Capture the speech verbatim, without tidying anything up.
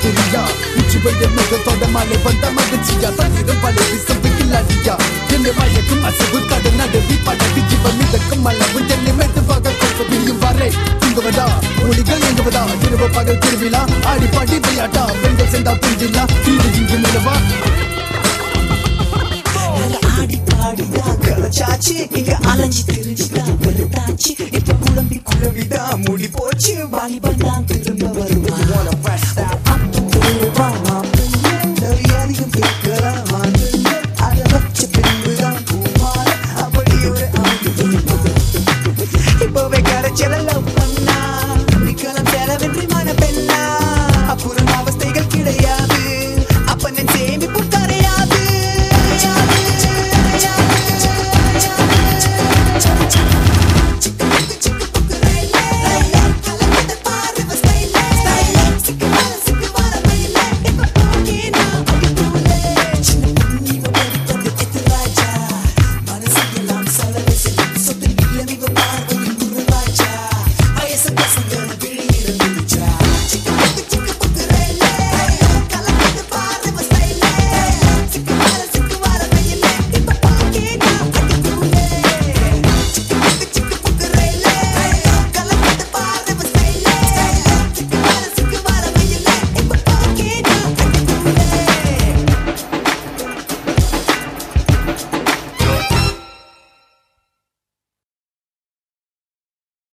Turiya, Uchivaya Mega Thoda Male Vanda Magachiya, Taniram Pale Visavik Ladiya, Yenevaya Kumasavu Kada Nadavi Padati Jivamida Kamala Vujane Metavaga Kosa Viyum Vare, Tungavada, Uligal Yangavada, Yeruva Pagal Kirvila, Adi Padi Vayata, Vendel Senda Punjila, Tiri Jingunava. Adi Padi Dagal Chachi, Inga Alanji Tirijita, Velutachi, Ipa Kulambi Kulavida, Mudi Pochi, Vali Bandan Tirumba Varu. You wanna fresh style?